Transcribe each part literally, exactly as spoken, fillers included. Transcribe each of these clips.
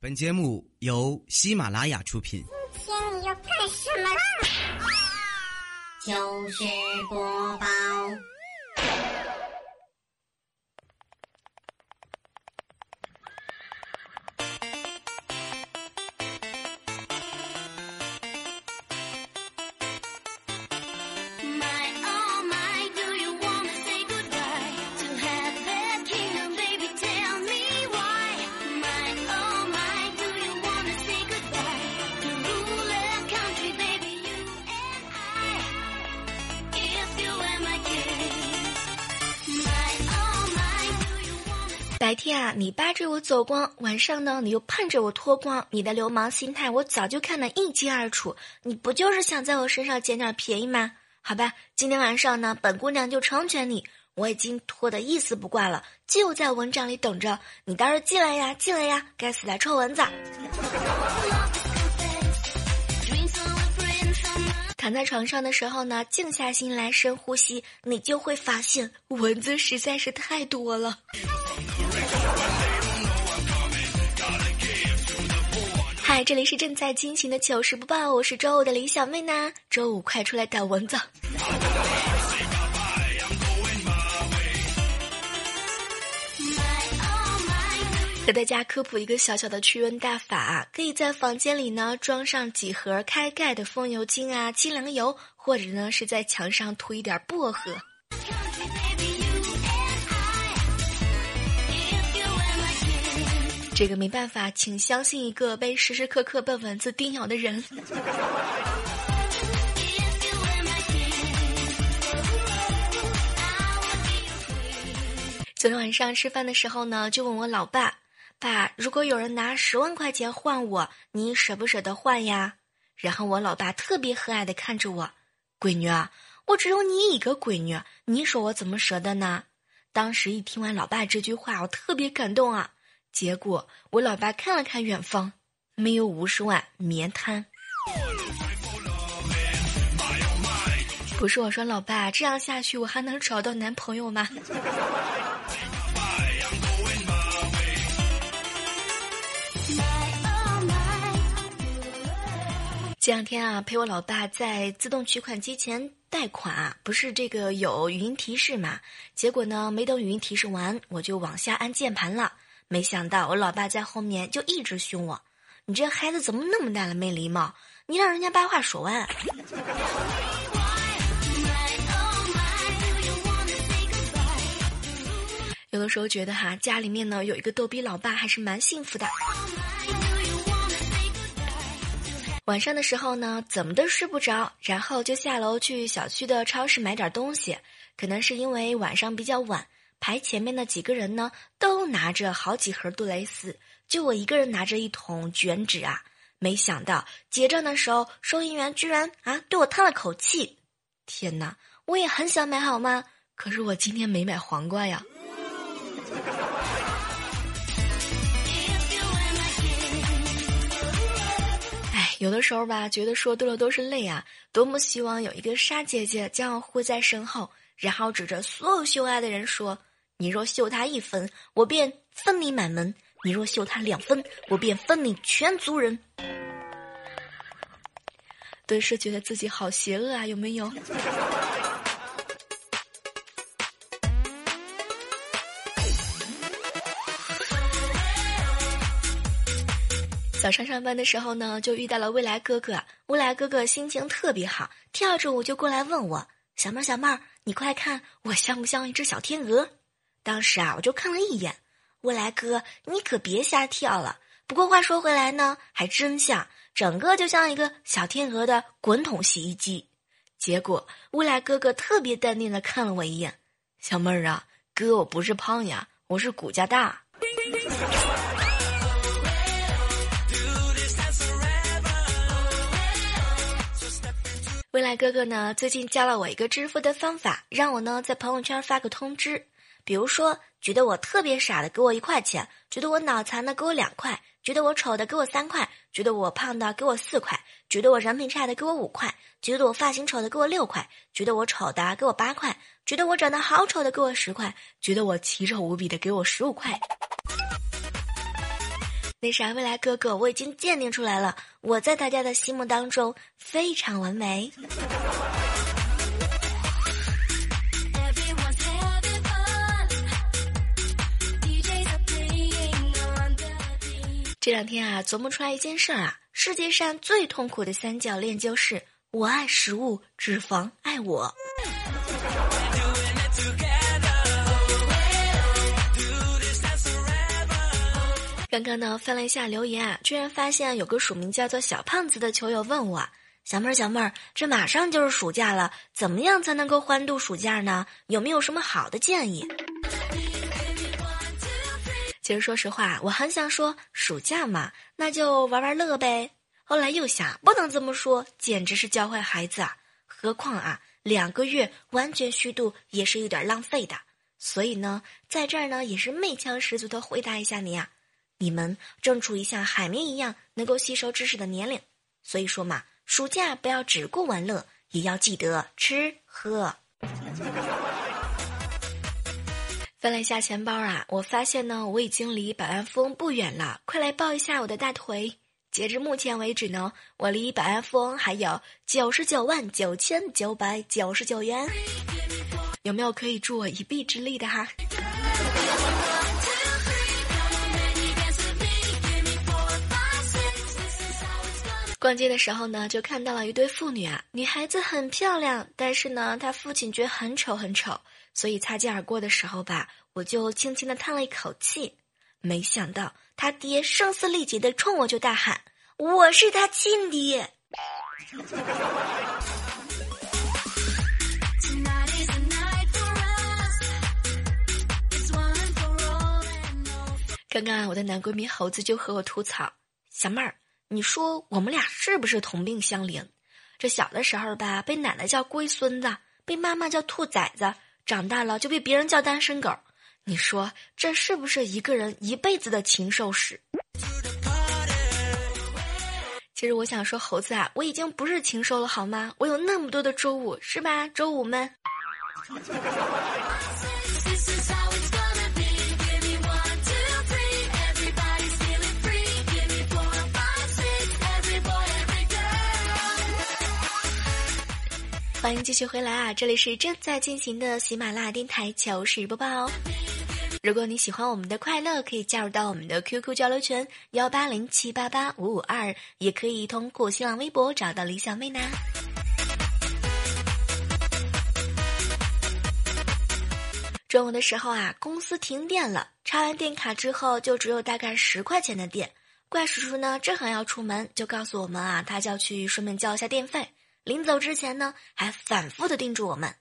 本节目由喜马拉雅出品。今天你要干什么啦？就是播报。白天啊，你扒着我走光，晚上呢，你又盼着我脱光，你的流氓心态我早就看得一清二楚，你不就是想在我身上捡点便宜吗？好吧，今天晚上呢，本姑娘就成全你，我已经脱得一丝不挂了，就在蚊帐里等着，你倒是进来呀，进来呀，该死的臭蚊子！躺在床上的时候呢，静下心来深呼吸，你就会发现蚊子实在是太多了。嗨，这里是正在进行的糗事播报，我是周五的李小妹呢，周五快出来打蚊子。给大家科普一个小小的驱蚊大法啊，可以在房间里呢装上几盒开盖的风油精啊、清凉油，或者呢是在墙上涂一点薄荷。这个没办法，请相信一个被时时刻刻被蚊子叮咬的人。昨天晚上吃饭的时候呢，就问我老爸，爸，如果有人拿十万块钱换我，你舍不舍得换呀？然后我老爸特别和蔼的看着我，闺女啊，我只有你一个闺女，你说我怎么舍得呢？当时一听完老爸这句话，我特别感动啊。结果我老爸看了看远方，没有五十万棉摊。不是我说老爸，这样下去我还能找到男朋友吗？这两天啊，陪我老爸在自动取款机前贷款啊，不是这个有语音提示嘛？结果呢，没等语音提示完，我就往下按键盘了。没想到我老爸在后面就一直凶我，你这孩子怎么那么大了没礼貌，你让人家把话说完。有的时候觉得哈，家里面呢有一个逗逼老爸还是蛮幸福的。晚上的时候呢，怎么都睡不着，然后就下楼去小区的超市买点东西，可能是因为晚上比较晚。排前面的几个人呢，都拿着好几盒杜蕾斯，就我一个人拿着一桶卷纸啊。没想到结账的时候，收银员居然啊对我叹了口气。天哪，我也很想买好吗？可是我今天没买黄瓜呀。哎，有的时候吧，觉得说多了都是泪啊。多么希望有一个傻姐姐将我护在身后，然后指着所有秀爱的人说。你若秀他一分，我便分你满门；你若秀他两分，我便分你全族人。顿时觉得自己好邪恶啊，有没有？早上上班的时候呢，就遇到了未来哥哥。未来哥哥心情特别好，跳着舞就过来问我：“小妹儿，小妹儿，你快看，我像不像一只小天鹅？”当时啊，我就看了一眼，未来哥，你可别瞎跳了。不过话说回来呢，还真像，整个就像一个小天鹅的滚筒洗衣机。结果未来哥哥特别淡定的看了我一眼，小妹儿啊，哥我不是胖呀，我是骨架大。未来哥哥呢，最近教了我一个致富的方法，让我呢在朋友圈发个通知。比如说，觉得我特别傻的给我一块钱，觉得我脑残的给我两块，觉得我丑的给我三块，觉得我胖的给我四块，觉得我人品差的给我五块，觉得我发型丑的给我六块，觉得我丑的给我八块，觉得我长得好丑的给我十块，觉得我奇丑无比的给我十五块。那啥，未来哥哥，我已经鉴定出来了，我在大家的心目当中非常完美。这两天啊，琢磨出来一件事儿啊，世界上最痛苦的三角恋就是我爱食物，脂肪爱我。刚刚呢翻了一下留言啊，居然发现有个署名叫做小胖子的球友问我，小妹儿小妹儿，这马上就是暑假了，怎么样才能够欢度暑假呢？有没有什么好的建议？其实说实话，我很想说暑假嘛，那就玩玩乐呗。后来又想，不能这么说，简直是教坏孩子啊！何况啊，两个月完全虚度也是有点浪费的。所以呢，在这儿呢也是媚腔十足的回答一下你啊。你们正处于像海绵一样能够吸收知识的年龄，所以说嘛，暑假不要只顾玩乐，也要记得吃喝。翻了一下钱包啊，我发现呢，我已经离百万富翁不远了，快来抱一下我的大腿。截至目前为止呢，我离百万富翁还有九十九万九千九百九十九元，有没有可以助我一臂之力的哈？逛街的时候呢，就看到了一对父女啊，女孩子很漂亮，但是呢，她父亲觉得很丑很丑，所以擦肩而过的时候吧，我就轻轻的叹了一口气。没想到他爹声嘶力竭的冲我就大喊：“我是他亲爹！”刚刚我的男闺蜜猴子就和我吐槽：“小妹儿。”你说我们俩是不是同病相怜？这小的时候吧，被奶奶叫龟孙子，被妈妈叫兔崽子，长大了就被别人叫单身狗。你说这是不是一个人一辈子的禽兽史？其实我想说，猴子啊，我已经不是禽兽了好吗？我有那么多的周五，是吧，周五们？欢迎继续回来啊！这里是正在进行的喜马拉雅电台糗事播报哦。如果你喜欢我们的快乐，可以加入到我们的 Q Q 交流群幺八零七八八五五二，也可以通过新浪微博找到李小妹呢。中午的时候啊，公司停电了，插完电卡之后就只有大概十块钱的电。怪叔叔呢正好要出门，就告诉我们啊，他就要去顺便交一下电费。临走之前呢，还反复的叮嘱我们，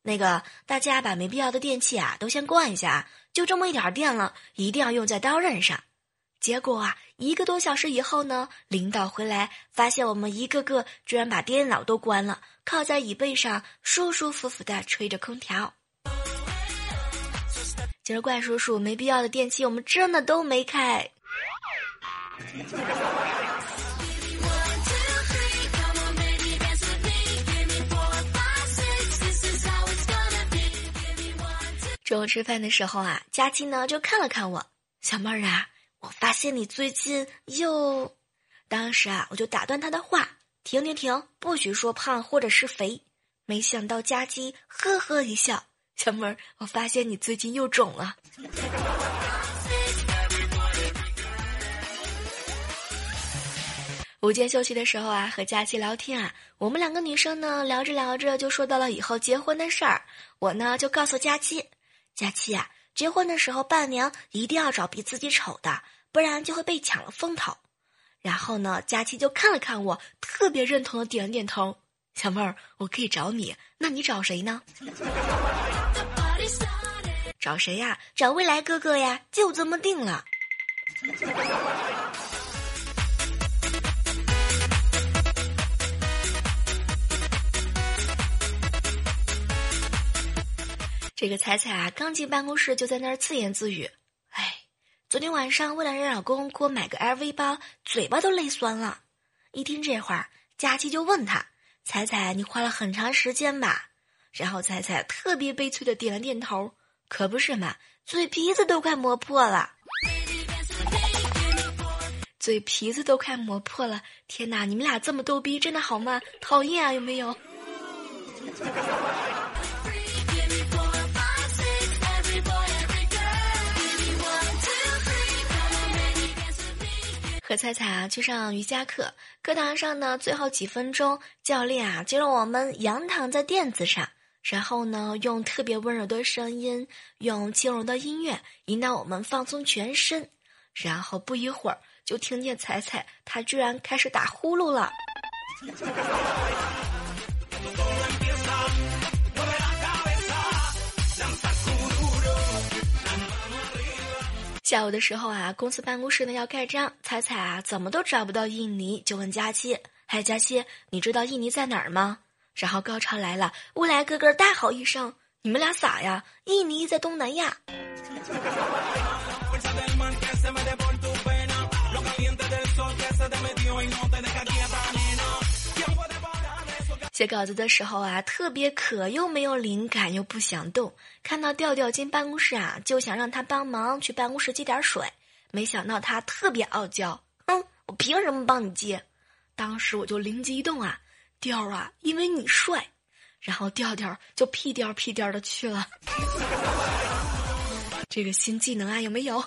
那个大家把没必要的电器啊都先关一下啊，就这么一点电了，一定要用在刀刃上。结果啊，一个多小时以后呢，领导回来发现我们一个个居然把电脑都关了，靠在椅背上舒舒服服的吹着空调。其实怪叔叔，没必要的电器我们真的都没开。中午吃饭的时候啊，佳期呢就看了看我，小妹儿啊，我发现你最近又……当时啊，我就打断他的话，停停停，不许说胖或者是肥。没想到佳期呵呵一笑，小妹儿，我发现你最近又肿了。午间休息的时候啊，和佳琪聊天啊，我们两个女生呢聊着聊着就说到了以后结婚的事儿。我呢就告诉佳琪，佳琪啊，结婚的时候伴娘一定要找比自己丑的，不然就会被抢了风头。然后呢，佳琪就看了看我，特别认同的点了点头。小妹儿，我可以找你，那你找谁呢？找谁呀？找未来哥哥呀，就这么定了。这个彩彩啊，刚进办公室就在那儿自言自语：“哎，昨天晚上为了让老公给我买个 L V 包，嘴巴都累酸了。”一听这话，佳琪就问他：“彩彩，你花了很长时间吧？”然后彩彩特别悲催的点了点头：“可不是嘛，嘴皮子都快磨破了。”嘴皮子都快磨破了。天哪，你们俩这么逗逼，真的好吗？讨厌啊，有没有？和菜菜啊去上瑜伽课，课堂上呢最后几分钟，教练啊就让我们仰躺在垫子上，然后呢用特别温柔的声音，用轻柔的音乐引导我们放松全身。然后不一会儿就听见彩彩她居然开始打呼噜了。下午的时候啊，公司办公室呢要盖章，彩彩啊怎么都找不到印尼，就问佳期：“嗨，佳期，你知道印尼在哪儿吗？”然后高潮来了，乌来哥哥大吼一声：“你们俩傻呀！印尼在东南亚。”写稿子的时候啊，特别渴，又没有灵感，又不想动。看到调调进办公室啊，就想让他帮忙去办公室接点水。没想到他特别傲娇，嗯，我凭什么帮你接？当时我就灵机一动啊，调啊，因为你帅。然后调调就屁颠屁颠的去了。这个新技能啊，有没有？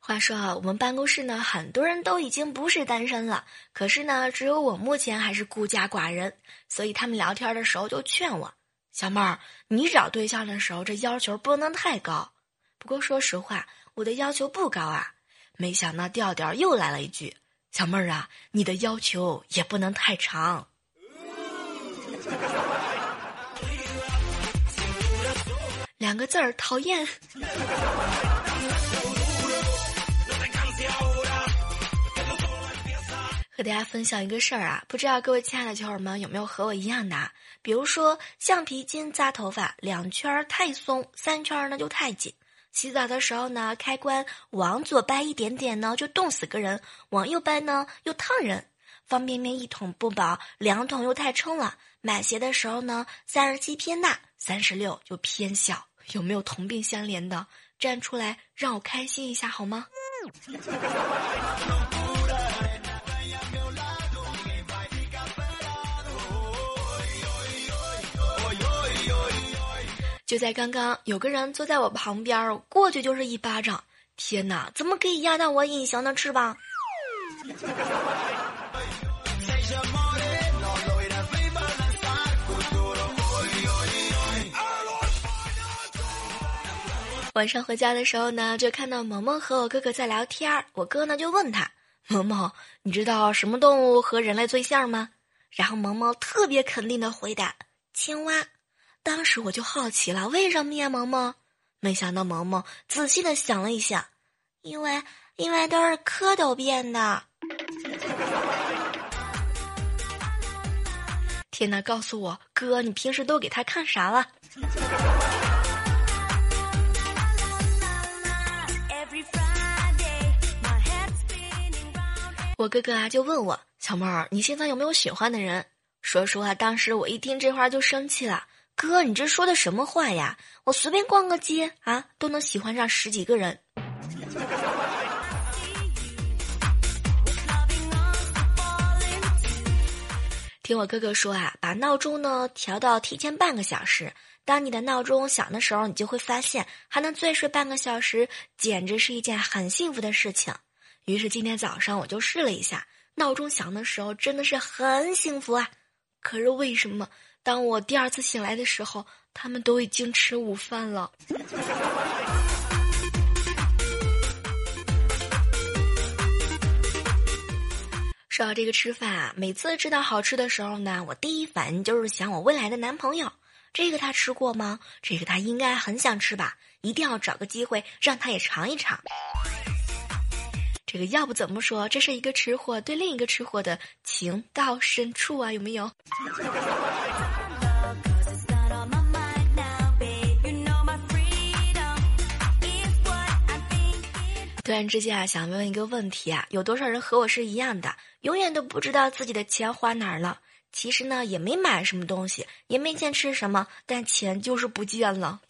话说啊，我们办公室呢，很多人都已经不是单身了，可是呢，只有我目前还是孤家寡人，所以他们聊天的时候就劝我：“小妹儿，你找对象的时候这要求不能太高。”不过说实话，我的要求不高啊。没想到调调又来了一句：“小妹儿啊，你的要求也不能太长。”两个字儿，讨厌。和大家分享一个事儿啊，不知道各位亲爱的球友们有没有和我一样的、啊、比如说橡皮筋扎头发，两圈太松，三圈呢就太紧。洗澡的时候呢，开关往左掰一点点呢就冻死个人，往右掰呢又烫人。方便面一桶不饱，两桶又太撑了。买鞋的时候呢，三十七偏大，三十六就偏小。有没有同病相怜的？站出来让我开心一下好吗？就在刚刚，有个人坐在我旁边，过去就是一巴掌。天哪，怎么可以压到我隐形的翅膀？晚上回家的时候呢，就看到萌萌和我哥哥在聊天，我哥呢就问他：“萌萌，你知道什么动物和人类最像吗？”然后萌萌特别肯定的回答：“青蛙。”当时我就好奇了，为什么呀，萌萌？没想到萌萌仔细的想了一下，因为因为都是蝌蚪变的。天哪，告诉我哥，你平时都给他看啥了？我哥哥啊就问我：“小妹儿，你现在有没有喜欢的人？”说实话，当时我一听这话就生气了。哥，你这说的什么话呀？我随便逛个街啊，都能喜欢上十几个人。听我哥哥说啊，把闹钟呢调到提前半个小时，当你的闹钟响的时候，你就会发现还能再睡半个小时，简直是一件很幸福的事情。于是今天早上我就试了一下，闹钟响的时候真的是很幸福啊。可是为什么当我第二次醒来的时候，他们都已经吃午饭了？说到这个吃饭啊，每次知道好吃的时候呢，我第一反应就是想我未来的男朋友，这个他吃过吗？这个他应该很想吃吧，一定要找个机会让他也尝一尝。这个要不怎么说，这是一个吃货对另一个吃货的情到深处啊，有没有？突然之间啊，想问一个问题啊，有多少人和我是一样的，永远都不知道自己的钱花哪儿了？其实呢也没买什么东西，也没见吃什么，但钱就是不见了。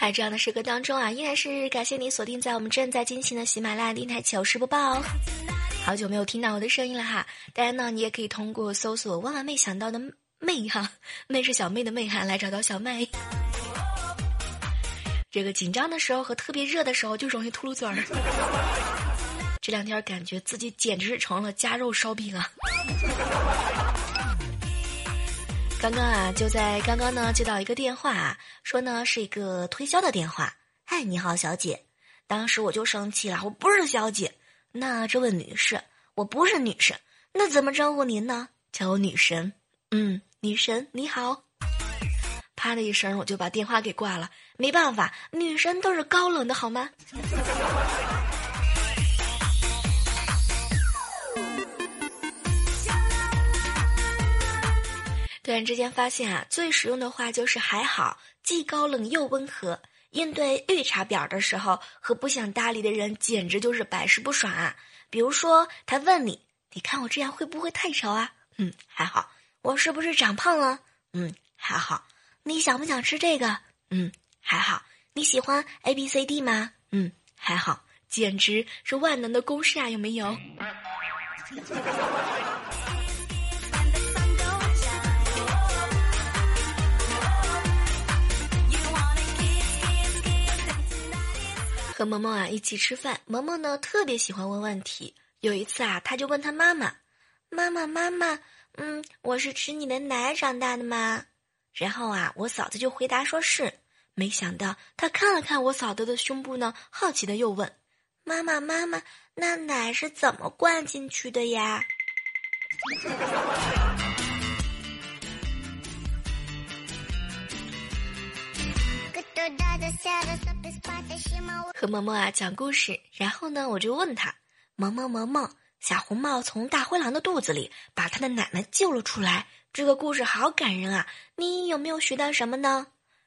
在这样的时刻当中啊，依然是感谢你锁定在我们正在进行的喜马拉雅电台糗事播报哦。好久没有听到我的声音了哈，当然呢，你也可以通过搜索“万万没想到”的妹哈，妹是小妹的妹哈，来找到小妹。这个紧张的时候和特别热的时候就容易秃噜嘴儿。这两天感觉自己简直是成了加肉烧饼啊。刚刚啊，就在刚刚呢，接到一个电话啊，说呢是一个推销的电话。嗨，你好，小姐。当时我就生气了，我不是小姐。那这位女士，我不是女士，那怎么称呼您呢？叫我女神。嗯，女神你好。啪的一声，我就把电话给挂了。没办法，女神都是高冷的好吗？突然之间发现啊，最实用的话就是还好，既高冷又温和。应对绿茶婊的时候和不想搭理的人简直就是百试不爽啊！比如说他问你，你看我这样会不会太潮啊？嗯，还好。我是不是长胖了？嗯，还好。你想不想吃这个？嗯，还好。你喜欢 A B C D 吗？嗯，还好。简直是万能的公式啊，有没有？和萌萌啊一起吃饭，萌萌呢特别喜欢问问题。有一次啊，他就问他妈妈：“妈妈，妈妈，嗯，我是吃你的奶长大的吗？”然后啊，我嫂子就回答说是。没想到他看了看我嫂子的胸部呢，好奇的又问：“妈妈，妈妈，那奶是怎么灌进去的呀？”和萌萌啊讲故事，然后呢我就问他：萌萌萌萌，小红帽从大灰狼的肚子里把他的奶奶救了出来，这个故事好感人啊，你有没有学到什么呢？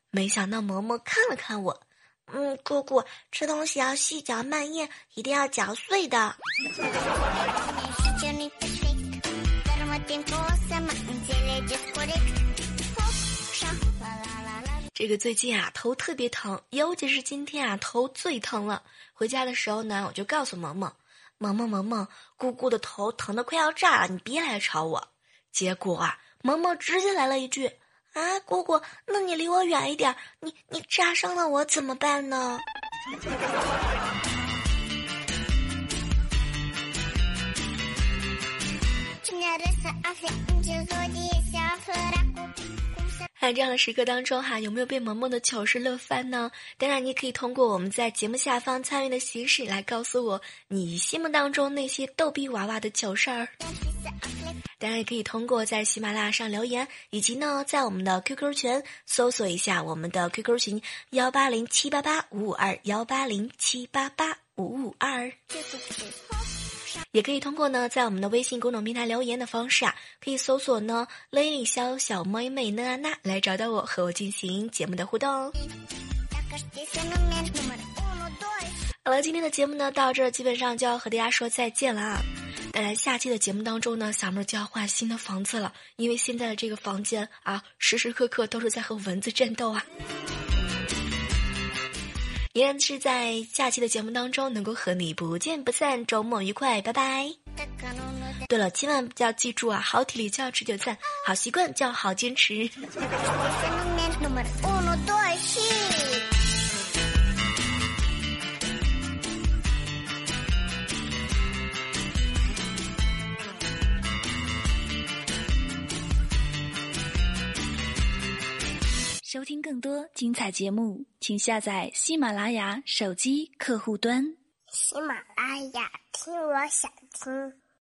没想到萌萌看了看我，嗯，姑姑吃东西要细嚼慢咽，一定要嚼碎的。这个最近啊头特别疼，尤其是今天啊头最疼了。回家的时候呢，我就告诉萌萌，萌萌萌萌，姑姑的头疼得快要炸了，你别来吵我。结果啊，萌萌直接来了一句：啊，姑姑，那你离我远一点，你你炸伤了我怎么办呢？在这样的时刻当中哈，有没有被萌萌的糗事乐翻呢？当然，你可以通过我们在节目下方参与的形式来告诉我你心目当中那些逗逼娃娃的糗事儿。当然，也可以通过在喜马拉雅上留言，以及呢，在我们的 Q Q 群搜索一下我们的 Q Q 群幺八零七八八五五二幺八零七八八五五二。也可以通过呢，在我们的微信公众平台留言的方式啊，可以搜索呢“雷丽潇小妹妹娜娜娜”来找到我，和我进行节目的互动哦。好了，今天的节目呢到这儿基本上就要和大家说再见了啊。当然，下期的节目当中呢，小妹就要换新的房子了，因为现在的这个房间啊，时时刻刻都是在和蚊子战斗啊。依然是在下期的节目当中能够和你不见不散，周末愉快，拜拜。对了，千万要记住啊，好体力就要持久战，好习惯就要好坚持。收听更多精彩节目，请下载喜马拉雅手机客户端。喜马拉雅，听我想听。